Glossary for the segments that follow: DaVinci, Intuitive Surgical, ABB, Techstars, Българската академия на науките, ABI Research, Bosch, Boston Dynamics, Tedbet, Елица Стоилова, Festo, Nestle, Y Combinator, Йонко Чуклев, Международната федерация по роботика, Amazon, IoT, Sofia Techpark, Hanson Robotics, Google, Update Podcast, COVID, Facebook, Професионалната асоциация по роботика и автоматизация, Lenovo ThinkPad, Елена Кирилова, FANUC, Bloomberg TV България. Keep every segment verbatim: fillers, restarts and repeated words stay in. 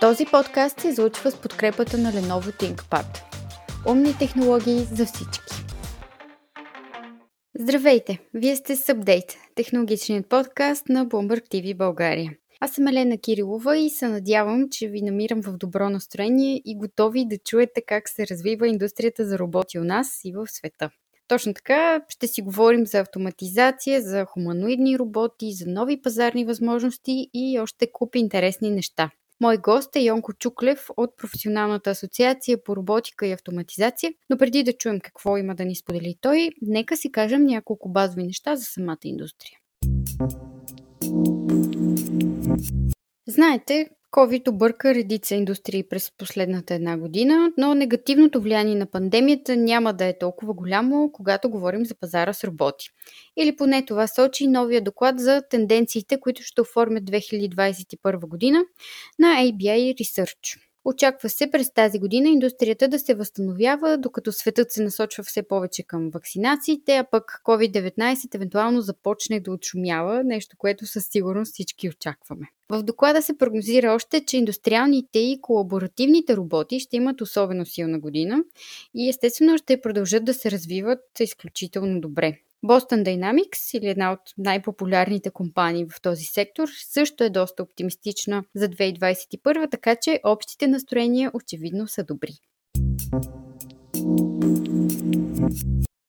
Този подкаст се излъчва с подкрепата на Lenovo ThinkPad. Умни технологии за всички. Здравейте! Вие сте с Update, технологичният подкаст на Bloomberg ти ви България. Аз съм Елена Кирилова и се надявам, че ви намирам в добро настроение и готови да чуете как се развива индустрията за роботи у нас и в света. Точно така, ще си говорим за автоматизация, за хуманоидни роботи, за нови пазарни възможности и още куп интересни неща. Мой гост е Йонко Чуклев от Професионалната асоциация по роботика и автоматизация, но преди да чуем какво има да ни сподели той, нека си кажем няколко базови неща за самата индустрия. Знаете, COVID обърка редица индустрии през последната една година, но негативното влияние на пандемията няма да е толкова голямо, когато говорим за пазара с роботи. Или поне това сочи новия доклад за тенденциите, които ще оформят две хиляди двадесет и първа година на Ей Би Ай Research. Очаква се през тази година индустрията да се възстановява, докато светът се насочва все повече към вакцинациите, а пък ковид деветнайсет евентуално започне да отшумява, нещо, което със сигурност всички очакваме. В доклада се прогнозира още, че индустриалните и колаборативните роботи ще имат особено силна година и естествено ще продължат да се развиват изключително добре. Boston Dynamics, или една от най-популярните компании в този сектор, също е доста оптимистична за две хиляди двадесет и първа, така че общите настроения очевидно са добри.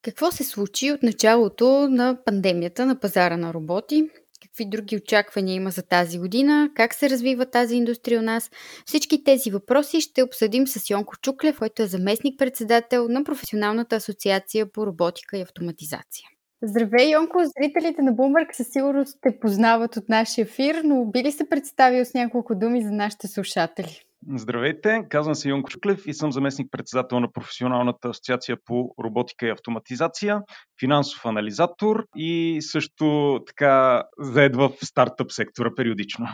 Какво се случи от началото на пандемията на пазара на роботи? Какви други очаквания има за тази година? Как се развива тази индустрия у нас? Всички тези въпроси ще обсъдим с Йонко Чуклев, който е заместник-председател на Професионалната асоциация по роботика и автоматизация. Здравей, Йонко! Зрителите на Bloomberg със сигурност те познават от нашия ефир, но би ли се представил с няколко думи за нашите слушатели? Здравейте, казвам се Йонко Чуклев и съм заместник-председател на Професионалната асоциация по роботика и автоматизация, финансов анализатор и също така заед в стартъп сектора периодично.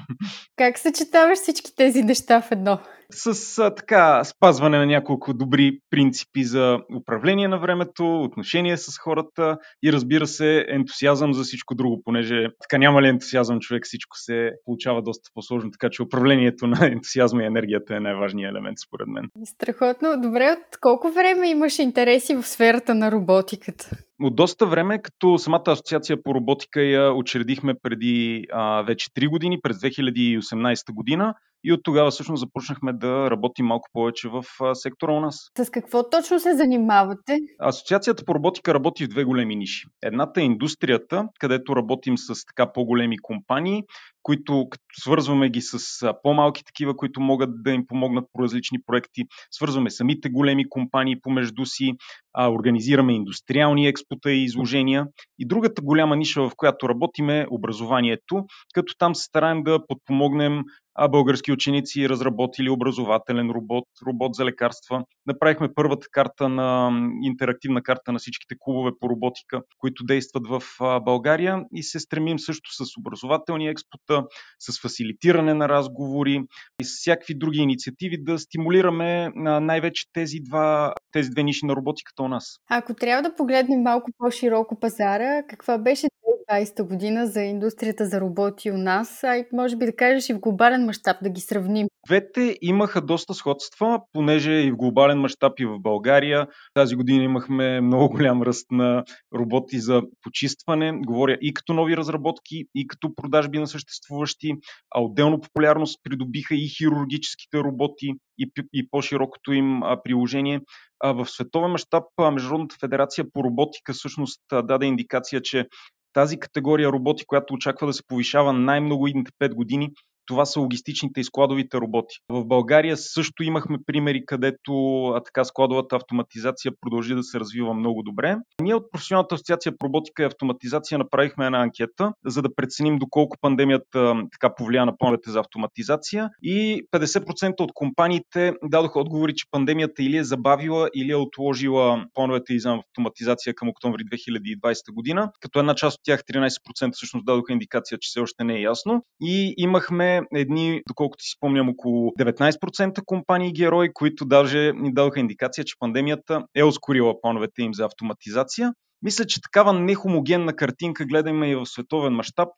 Как съчетаваш всички тези неща в едно? С така спазване на няколко добри принципи за управление на времето, отношение с хората и разбира се ентусиазъм за всичко друго, понеже така няма ли ентусиазъм човек, всичко се получава доста по-сложно, така че управлението на ентусиазма и енергията е най-важният елемент според мен. Страхотно. Добре, от колко време имаш интереси в сферата на роботиката? От доста време, като самата асоциация по роботика я учредихме преди а, вече три години, през две хиляди и осемнадесета година и от тогава всъщност започнахме да работим малко повече в а, сектора у нас. С какво точно се занимавате? Асоциацията по роботика работи в две големи ниши. Едната е индустрията, където работим с така по-големи компании, които свързваме ги с по-малки такива, които могат да им помогнат по различни проекти. Свързваме самите големи компании помежду си, а, организираме индустриални експота и изложения. И другата голяма ниша, в която работим, е образованието, като там се стараем да подпомогнем а български ученици, разработили образователен робот, робот за лекарства. Направихме първата карта на интерактивна карта на всичките клубове по роботика, които действат в България и се стремим също с образователни експота, с фасилитиране на разговори и с всякакви други инициативи да стимулираме най-вече тези, два, тези две ниши на роботиката у нас. Ако трябва да погледнем малко по-широко пазара, каква беше двадесета година за индустрията за роботи у нас, а и може би да кажеш и в глобален мащаб да ги сравним? Двете имаха доста сходства, понеже и в глобален мащаб и в България тази година имахме много голям ръст на роботи за почистване, говоря и като нови разработки, и като продажби на съществуващи, а отделно популярност придобиха и хирургическите роботи и, и по-широкото им приложение. В световен мащаб Международната федерация по роботика всъщност даде индикация, че тази категория роботи, която очаква да се повишава най-много идните пет години, това са логистичните и складовите роботи. В България също имахме примери, където а така складовата автоматизация продължи да се развива много добре. Ние от Професионалната асоциация по роботика и автоматизация направихме една анкета, за да преценим доколко пандемията така повлия на плановете за автоматизация и петдесет процента от компаниите дадоха отговори, че пандемията или е забавила, или е отложила плановете и за автоматизация към октомври две хиляди и двадесета година, като една част от тях, тринадесет процента всъщност дадоха индикация, че все още не е ясно и имахме имахме едни, доколкото си спомням, около деветнайсет процента компании герои, които даже ни дадоха индикация, че пандемията е ускорила плановете им за автоматизация. Мисля, че такава нехомогенна картинка гледаме и в световен мащаб,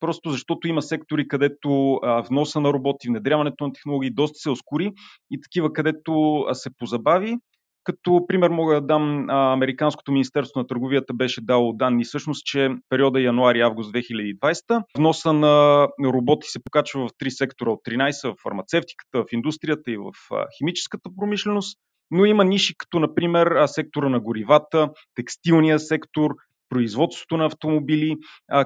просто защото има сектори, където вноса на роботи, внедряването на технологии доста се ускори и такива, където се позабави. Като пример мога да дам, Американското министерство на търговията беше дало данни всъщност, че периода януари-август две хиляди и двайсета вноса на роботи се покачва в три сектора от тринайсет, в фармацевтиката, в индустрията и в химическата промишленост, но има ниши като например сектора на горивата, текстилния сектор, производството на автомобили,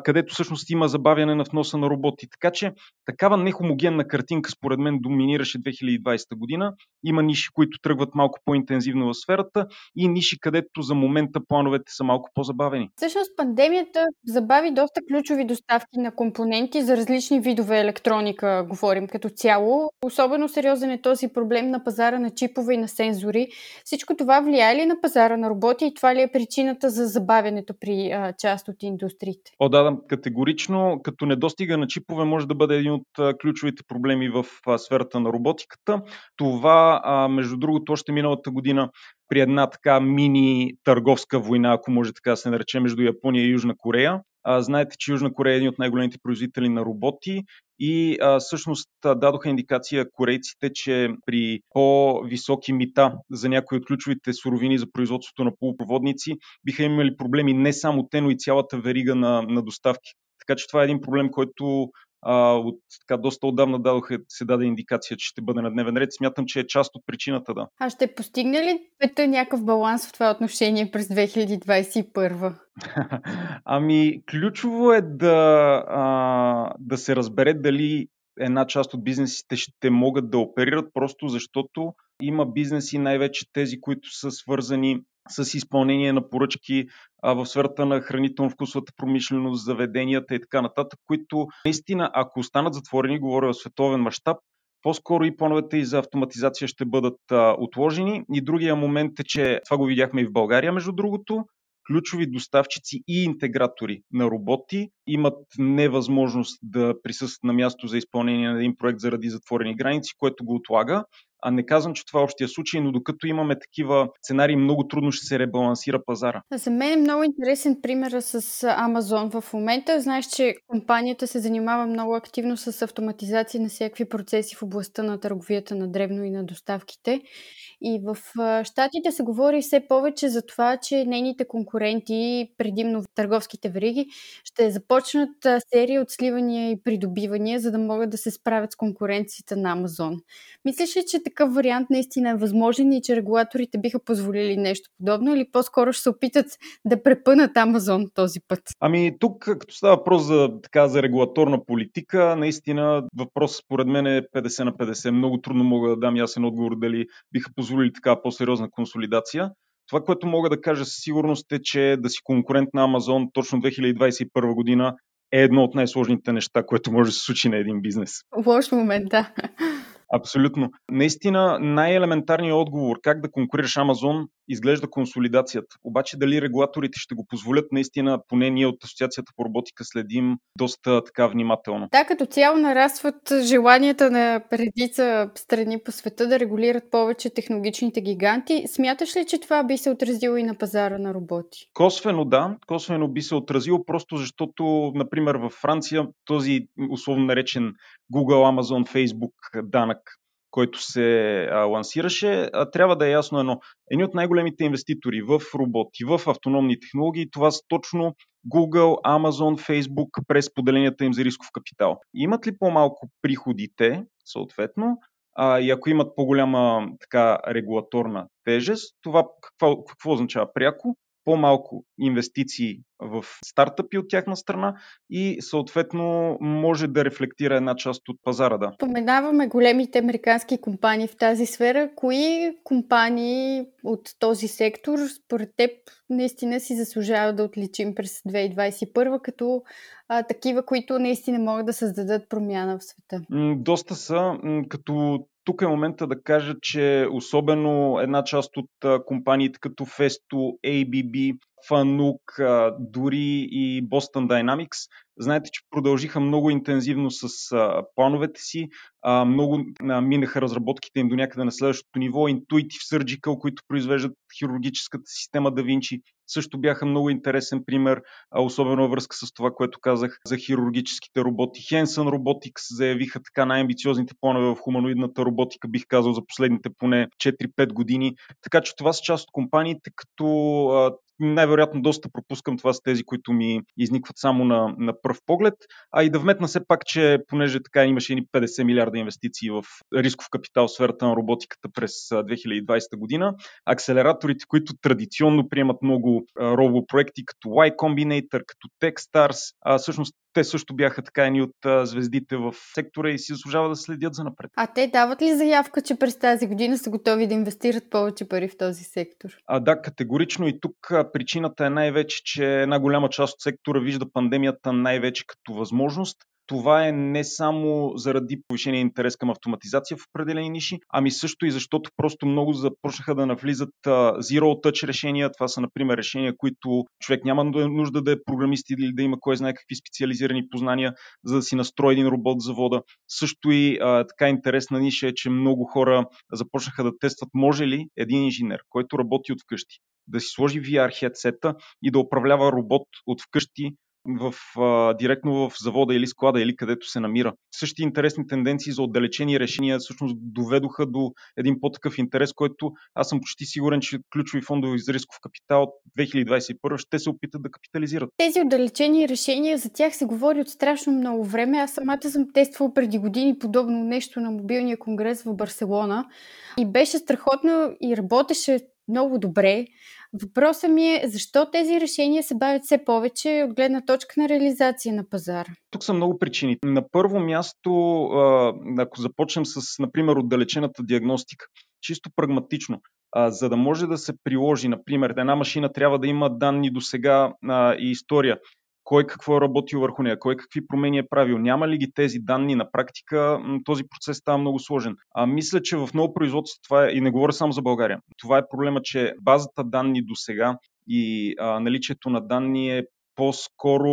където всъщност има забавяне на вноса на роботи. Така че такава нехомогенна картинка според мен доминираше две хиляди и двайсета година. Има ниши, които тръгват малко по-интензивно в сферата и ниши, където за момента плановете са малко по-забавени. Всъщност пандемията забави доста ключови доставки на компоненти за различни видове електроника, говорим като цяло. Особено сериозен е този проблем на пазара на чипове и на сензори. Всичко това влияе ли на пазара на роботи и това ли е причината за забавянето при част от индустриите? О, да, да, категорично. Като недостига на чипове може да бъде един от ключовите проблеми в сферата на роботиката. Това, между другото, още миналата година при една така мини търговска война, ако може така да се нарече, между Япония и Южна Корея. Знаете, че Южна Корея е един от най-големите производители на роботи и а, всъщност дадоха индикация корейците, че при по-високи мита за някои от ключовите суровини за производството на полупроводници биха имали проблеми не само те, но и цялата верига на, на доставки. Така че това е един проблем, който а, от така доста отдавна дадоха, се даде индикация, че ще бъде на дневен ред. Смятам, че е част от причината, да. А ще постигне ли пета някакъв баланс в това отношение през две хиляди двайсет и първа? Ами, ключово е да, а, да се разбере дали една част от бизнесите ще могат да оперират, просто защото има бизнеси, най-вече тези, които са свързани с изпълнение на поръчки а, в сферата на хранително-вкусовата промишленост, заведенията и така нататък, които наистина, ако останат затворени, говоря в световен мащаб, по-скоро и плановете и за автоматизация ще бъдат а, отложени. И другия момент е, че това го видяхме и в България, между другото, ключови доставчици и интегратори на роботи имат невъзможност да присъстват на място за изпълнение на един проект заради затворени граници, което го отлага. А не казвам, че това е общия случай, но докато имаме такива сценарии, много трудно ще се ребалансира пазара. За мен е много интересен пример с Amazon в момента. Знаеш, че компанията се занимава много активно с автоматизация на всякакви процеси в областта на търговията на дребно и на доставките. И в щатите се говори все повече за това, че нейните конкуренти, предимно търговските вериги, ще започнат серия от сливания и придобивания, за да могат да се справят с конкуренцията на Amazon. Мислиш ли, че такъв вариант наистина е възможен и че регулаторите биха позволили нещо подобно или по-скоро ще се опитат да препънат Амазон този път? Ами тук, като става въпрос за, така, за регулаторна политика, наистина въпрос според мен е петдесет на петдесет. Много трудно мога да дам ясен отговор дали биха позволили така по-сериозна консолидация. Това, което мога да кажа със сигурност е, че да си конкурент на Амазон точно две хиляди двайсет и първа година е едно от най-сложните неща, което може да се случи на един бизнес. Лош момент, да. Абсолютно. Наистина най-елементарният отговор как да конкурираш Amazon изглежда консолидацията. Обаче дали регулаторите ще го позволят, наистина поне ние от Асоциацията по роботика следим доста така внимателно. Да, като цяло нарастват желанията на редица страни по света да регулират повече технологичните гиганти. Смяташ ли, че това би се отразило и на пазара на роботи? Косвено да, косвено би се отразило, просто защото, например, във Франция този условно наречен Google, Amazon, Facebook данък, който се а, лансираше, а, трябва да е ясно едно. Едни от най-големите инвеститори в роботи, в автономни технологии, това са точно Google, Amazon, Facebook през поделенията им за рисков капитал. Имат ли по-малко приходите, съответно, а, и ако имат по-голяма така регулаторна тежест, това какво, какво означава пряко? По-малко инвестиции в стартъпи от тяхна страна и съответно може да рефлектира една част от пазара. Да. Споменаваме големите американски компании в тази сфера. Кои компании от този сектор според теб наистина си заслужава да отличим през две хиляди двайсет и първа като а, такива, които наистина могат да създадат промяна в света? Доста са, като тук е момента да кажа, че особено една част от компаниите като Festo, Ей Би Би, FANUC, дори и Boston Dynamics. Знаете, че продължиха много интензивно с а, плановете си. А, много а, минаха разработките им до някъде на следващото ниво. Intuitive Surgical, които произвеждат хирургическата система DaVinci, също бяха много интересен пример, а, особено връзка с това, което казах за хирургическите роботи. Hanson Robotics заявиха така най-амбициозните планове в хуманоидната роботика, бих казал, за последните поне четири-пет години. Така че това са част от компаниите, като... А, най-вероятно доста пропускам, това с тези, които ми изникват само на, на пръв поглед. А и да вметна все пак, че понеже така имаше и петдесет милиарда инвестиции в рисков капитал в сферата на роботиката през две хиляди и двадесета година, акселераторите, които традиционно приемат много робопроекти, като Y Combinator, като Techstars, а всъщност те също бяха така едни от а, звездите в сектора и си заслужава да следят за напред. А те дават ли заявка, че през тази година са готови да инвестират повече пари в този сектор? А, да, категорично, и тук а, причината е най-вече, че една голяма част от сектора вижда пандемията най-вече като възможност. Това е не само заради повишения интерес към автоматизация в определени ниши, ами също и защото просто много започнаха да навлизат zero-touch решения. Това са, например, решения, които човек няма нужда да е програмист или да има кой знае какви специализирани познания, за да си настрои един робот в завода. Също и а, така интересна ниша е, че много хора започнаха да тестват може ли един инженер, който работи от вкъщи, да си сложи ви ар-хедсета и да управлява робот от вкъщи, в, а, директно в завода или склада, или където се намира. Същи интересни тенденции за отдалечени решения всъщност доведоха до един по-такъв интерес, който аз съм почти сигурен, че ключови фондове за рисков капитал от две хиляди двадесет и първа ще се опитат да капитализират. Тези отдалечени решения, за тях се говори от страшно много време. Аз самата съм тествала преди години подобно нещо на мобилния конгрес в Барселона и беше страхотно и работеше много добре. Въпросът ми е, защо тези решения се бавят все повече от гледна точка на реализация на пазара? Тук са много причини. На първо място, ако започнем с, например, отдалечената диагностика, чисто прагматично, за да може да се приложи, например, една машина трябва да има данни до сега и история. Кой какво е работил върху нея, кой какви промени е правил, няма ли ги тези данни на практика, този процес става много сложен. А мисля, че в ново производство това е, и не говоря само за България, това е проблема, че базата данни до сега и а, наличието на данни е по-скоро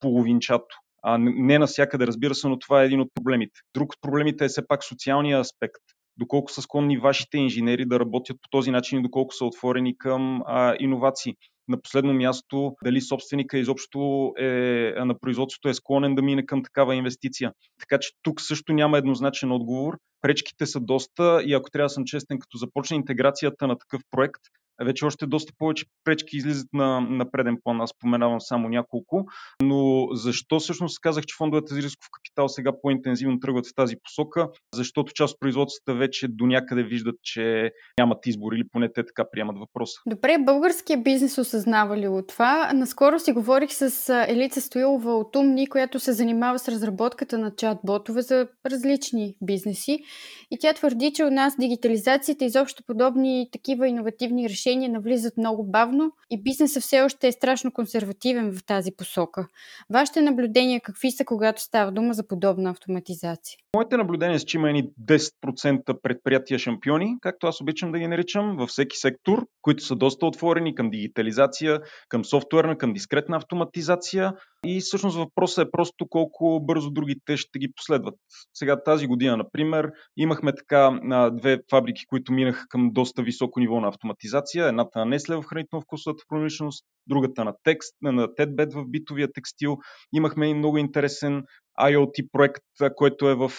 половинчато. А, не навсякъде, разбира се, но това е един от проблемите. Друг от проблемите е все пак социалния аспект. Доколко са склонни вашите инженери да работят по този начин и доколко са отворени към а, иновации. На последно място, дали собственика изобщо е, на производството е склонен да мине към такава инвестиция. Така че тук също няма еднозначен отговор. Пречките са доста и ако трябва да съм честен, като започне интеграцията на такъв проект, вече още доста повече пречки излизат на, на преден план. Аз споменавам само няколко. Но защо всъщност казах, че фондовете за рисков капитал сега по-интензивно тръгват в тази посока? Защото част от производствата вече до някъде виждат, че нямат избор или поне те така приемат въпроса. Добре, българският бизнес осъзнава ли от това? Наскоро си говорих с Елица Стоилова от Умни, която се занимава с разработката на чат-ботове за различни бизнеси. И тя твърди, че у нас дигитализацията и изобщо подобни такива иновативни решения навлизат много бавно и бизнесът все още е страшно консервативен в тази посока. Вашите наблюдения какви са, когато става дума за подобна автоматизация? Моите наблюдения са, че има едни десет процента предприятия шампиони, както аз обичам да ги наричам, във всеки сектор, които са доста отворени към дигитализация, към софтуерна, към дискретна автоматизация и всъщност въпросът е просто колко бързо другите ще ги последват. Сега тази година, например, имахме така две фабрики, които минаха към доста високо ниво на автоматизация. Едната на Nestle в хранително-вкусовата промишленост, другата на Текст, на Tedbet в битовия текстил. Имахме и много интересен IoT проект, който е в,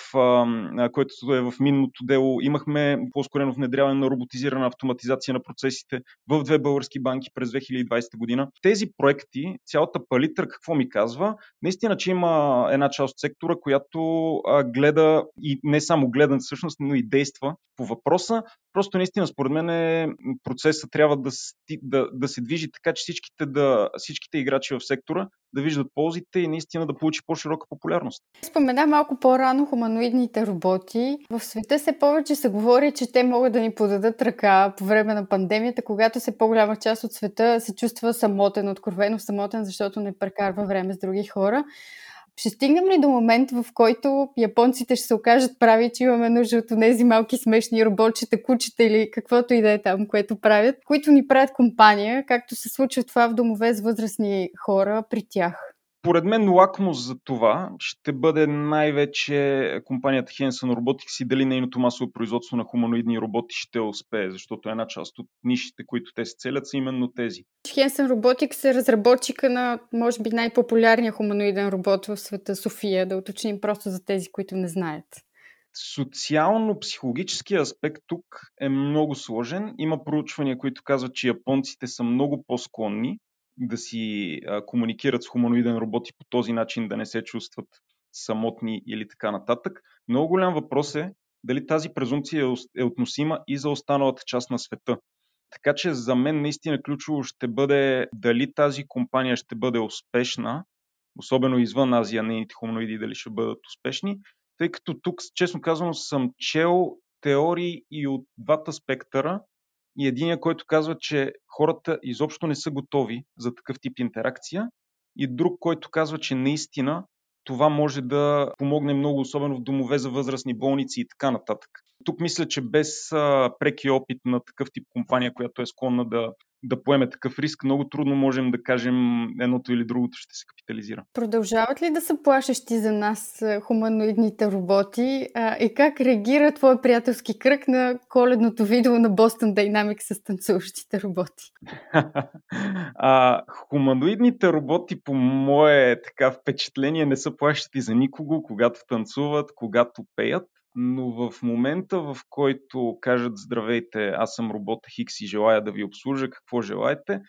който е в минното дело. Имахме по-скорено внедряване на роботизирана автоматизация на процесите в две български банки през две хиляди и двадесета година. Тези проекти, цялата палитра, какво ми казва? Наистина, че има една част от сектора, която гледа и не само гледа всъщност, но и действа по въпроса. Просто наистина, според мен, процесът трябва да, да, да се движи така, че всичките, да, всичките играчи в сектора да виждат ползите и наистина да получи по-широка популярност. Спомена малко по-рано хуманоидните роботи. В света все повече се говори, че те могат да ни подадат ръка по време на пандемията, когато все по-голяма част от света се чувства самотен, откровено самотен, защото не прекарва време с други хора. Ще стигнем ли до момент, в който японците ще се окажат прави, че имаме нужда от тези малки смешни роботчета, кучета или каквото и да е там, което правят, които ни правят компания, както се случва това в домове с възрастни хора при тях? Поред мен лакмус за това ще бъде най-вече компанията Hanson Robotics и дали нейното масово производство на хуманоидни роботи ще успее, защото една част от нишите, които те се целят, са именно тези. Hanson Robotics е разработчика на, може би, най-популярния хуманоиден робот в света, София, да уточним просто за тези, които не знаят. Социално-психологическия аспект тук е много сложен. Има проучвания, които казват, че японците са много по-склонни да си а, комуникират с хуманоиден робот и по този начин да не се чувстват самотни или така нататък. Много голям въпрос е дали тази презумпция е, е относима и за останалата част на света. Така че за мен наистина ключово ще бъде дали тази компания ще бъде успешна, особено извън Азия, нейните хуманоиди дали ще бъдат успешни, тъй като тук, честно казано, съм чел теории и от двата спектъра, и единия, който казва, че хората изобщо не са готови за такъв тип интеракция, и друг, който казва, че наистина това може да помогне много, особено в домове за възрастни, болници и така нататък. Тук мисля, че без а, преки опит на такъв тип компания, която е склонна да, да поеме такъв риск, много трудно можем да кажем едното или другото ще се капитализира. Продължават ли да са плашещи за нас хуманоидните роботи а, и как реагира твой приятелски кръг на коледното видео на Boston Dynamics с танцуващите роботи? а, хуманоидните роботи, по мое така впечатление, не са плашещи за никого, когато танцуват, когато пеят. Но в момента, в който кажат здравейте, аз съм робота Хикс и желая да ви обслужа, какво желаете,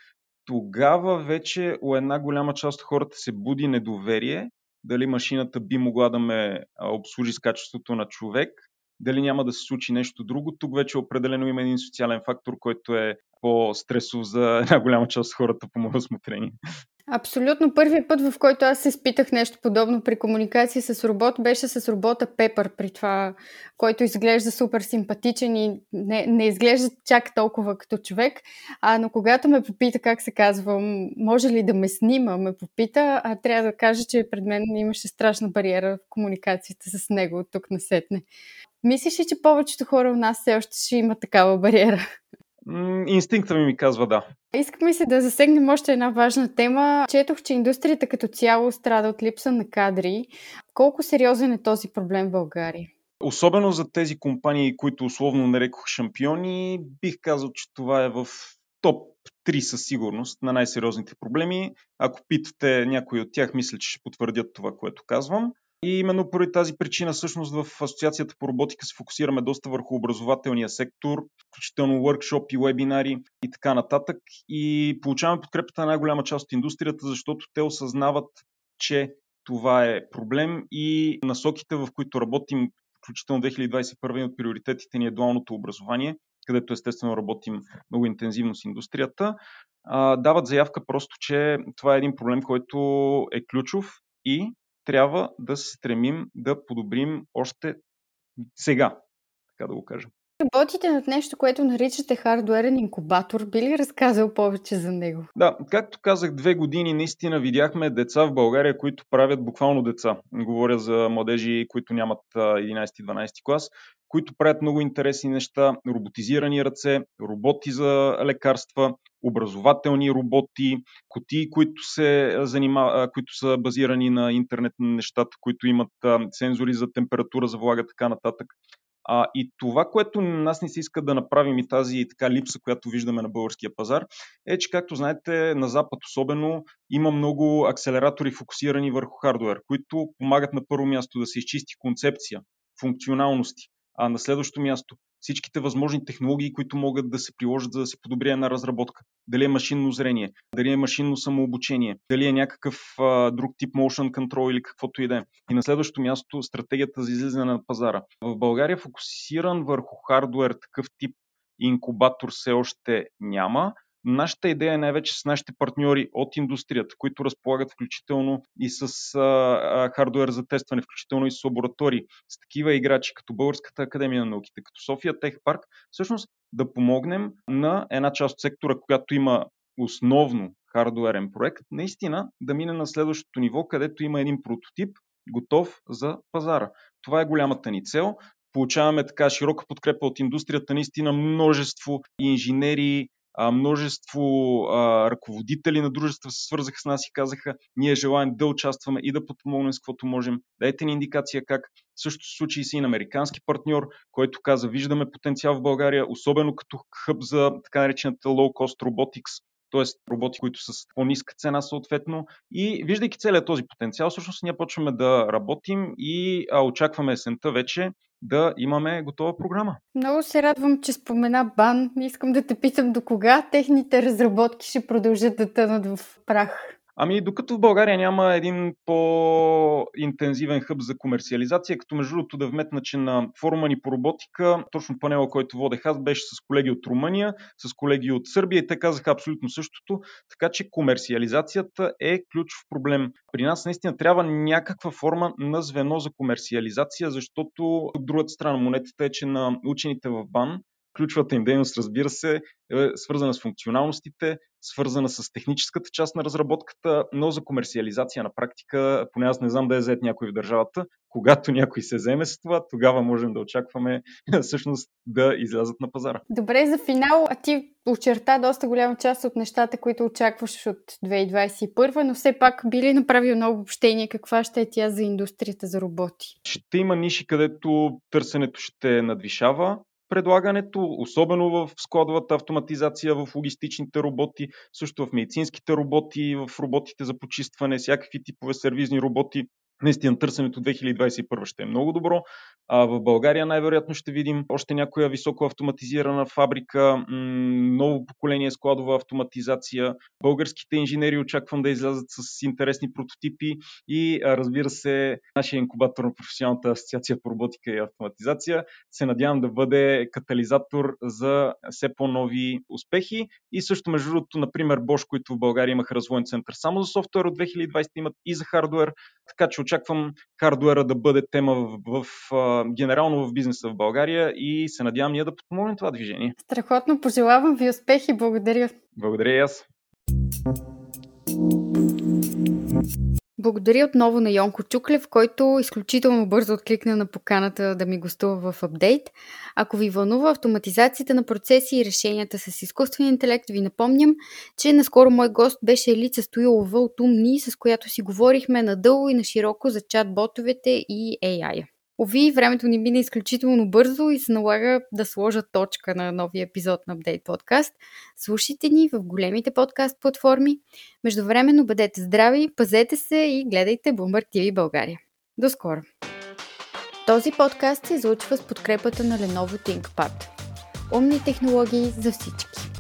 тогава вече у една голяма част от хората се буди недоверие, дали машината би могла да ме обслужи с качеството на човек, дали няма да се случи нещо друго. Тук вече определено има един социален фактор, който е по-стресов за една голяма част от хората по моето усмотрение. Абсолютно. Първият път, в който аз изпитах нещо подобно при комуникация с робот, беше с робота Pepper, при това, който изглежда супер симпатичен и не, не изглежда чак толкова като човек. А, но когато ме попита как се казвам, може ли да ме снима, ме попита, а трябва да кажа, че пред мен имаше страшна бариера в комуникацията с него от тук насетне. Мислиш ли, че повечето хора у нас все още ще има такава бариера? Инстинкта ми ми казва да. Искам ми се да засегнем още една важна тема. Четох, че индустрията като цяло страда от липса на кадри. Колко сериозен е този проблем в България? Особено за тези компании, които условно нарекох шампиони, бих казал, че това е в топ три със сигурност на най-сериозните проблеми. Ако питате някой от тях, мисля, че ще потвърдят това, което казвам. И именно поради тази причина всъщност в Асоциацията по роботика се фокусираме доста върху образователния сектор, включително workshop и вебинари и така нататък. И получаваме подкрепата на най-голяма част от индустрията, защото те осъзнават, че това е проблем и насоките, в които работим, включително две хиляди двадесет и първа от приоритетите ни е дуалното образование, където естествено работим много интензивно с индустрията, дават заявка просто, че това е един проблем, който е ключов и трябва да се стремим да подобрим още сега, така да го кажем. Работите над нещо, което наричате хардуерен инкубатор. Би ли разказал повече за него? Да, както казах, две години наистина видяхме деца в България, които правят буквално деца. Говоря за младежи, които нямат единадесети дванадесети клас, които правят много интересни неща, роботизирани ръце, роботи за лекарства, образователни роботи, кутии, които се занимава, които са базирани на интернет на нещата, които имат сензори за температура, за влага, така нататък. А, и това, което нас не се иска да направим и тази така липса, която виждаме на българския пазар, е, че както знаете, на Запад особено има много акселератори фокусирани върху хардуер, които помагат на първо място да се изчисти концепция, функционалности, а на следващо място всичките възможни технологии, които могат да се приложат, за да се подобри една разработка. Дали е машинно зрение, дали е машинно самообучение, дали е някакъв а, друг тип motion control или каквото и да е. И на следващото място стратегията за излизане на пазара. В България фокусиран върху хардуер такъв тип инкубатор все още няма. Нашата идея е най-вече с нашите партньори от индустрията, които разполагат включително и с а, а, хардуер за тестване, включително и с лаборатории, с такива играчи като Българската академия на науките, като София Техпарк, всъщност да помогнем на една част от сектора, която има основно хардуерен проект, наистина да мине на следващото ниво, където има един прототип, готов за пазара. Това е голямата ни цел. Получаваме така широка подкрепа от индустрията, наистина множество инженери, множество а, ръководители на дружества се свързаха с нас и казаха: ние желаем да участваме и да подпомогнем с каквото можем. Дайте ни индикация как. Също се случи и с един американски партньор, който каза: виждаме потенциал в България, особено като хъб за така наречената low-cost robotics, т.е. роботи, които са с по-ниска цена съответно. И виждайки целият този потенциал, всъщност ние почваме да работим и а, очакваме есента вече да имаме готова програма. Много се радвам, че спомена БАН. Искам да те питам до кога техните разработки ще продължат да тънат в прах. Ами докато в България няма един по-интензивен хъб за комерциализация, като между другото да вметна, че на форума ни по роботика, точно панела, който водех аз, беше с колеги от Румъния, с колеги от Сърбия и те казаха абсолютно същото, така че комерциализацията е ключов проблем. При нас наистина трябва някаква форма на звено за комерциализация, защото от другата страна монетата е, че на учените в БАН ключовата им дейност, разбира се, е свързана с функционалностите, свързана с техническата част на разработката, но за комерциализация на практика, поне аз не знам да е зает някой в държавата. Когато някой се заеме с това, тогава можем да очакваме всъщност да излязат на пазара. Добре, за финал, а ти очерта доста голяма част от нещата, които очакваш от две хиляди двадесет и първа, но все пак би ли направил много обобщение каква ще е тя за индустрията за роботи? Ще има ниши, където търсенето ще надвишава предлагането, особено в складовата автоматизация, в логистичните роботи, също в медицинските роботи, в роботите за почистване, всякакви типове сервизни роботи. Наистина търсенето две хиляди двадесет и първа ще е много добро. А в България най-вероятно ще видим още някоя високо автоматизирана фабрика, ново поколение складова автоматизация. Българските инженери очаквам да излязат с интересни прототипи и разбира се, нашия инкубатор на Професионалната асоциация по роботика и автоматизация се надявам да бъде катализатор за все по-нови успехи. И също между другото, например, Bosch, които в България имаха развоен център само за софтуер, от две хиляди и двадесета имат и за хардуер, така че очаквам хардуера да бъде тема в, в, генерално в бизнеса в България и се надявам ние да подпомогнем това движение. Страхотно, пожелавам ви успех и благодаря. Благодаря и аз. Благодаря отново на Йонко Чуклев, който изключително бързо откликна на поканата да ми гостува в Update. Ако ви вълнува автоматизацията на процеси и решенията с изкуствен интелект, ви напомням, че наскоро мой гост беше Елица Стоилова от Умни, с която си говорихме надълго и на широко за чат-ботовете и ей ай. Ови, времето ни мина изключително бързо и се налага да сложа точка на новия епизод на Update Podcast. Слушайте ни в големите подкаст платформи. Междувременно бъдете здрави, пазете се и гледайте Bloomberg ти ви България. До скоро! Този подкаст се излъчва с подкрепата на Lenovo ThinkPad. Умни технологии за всички!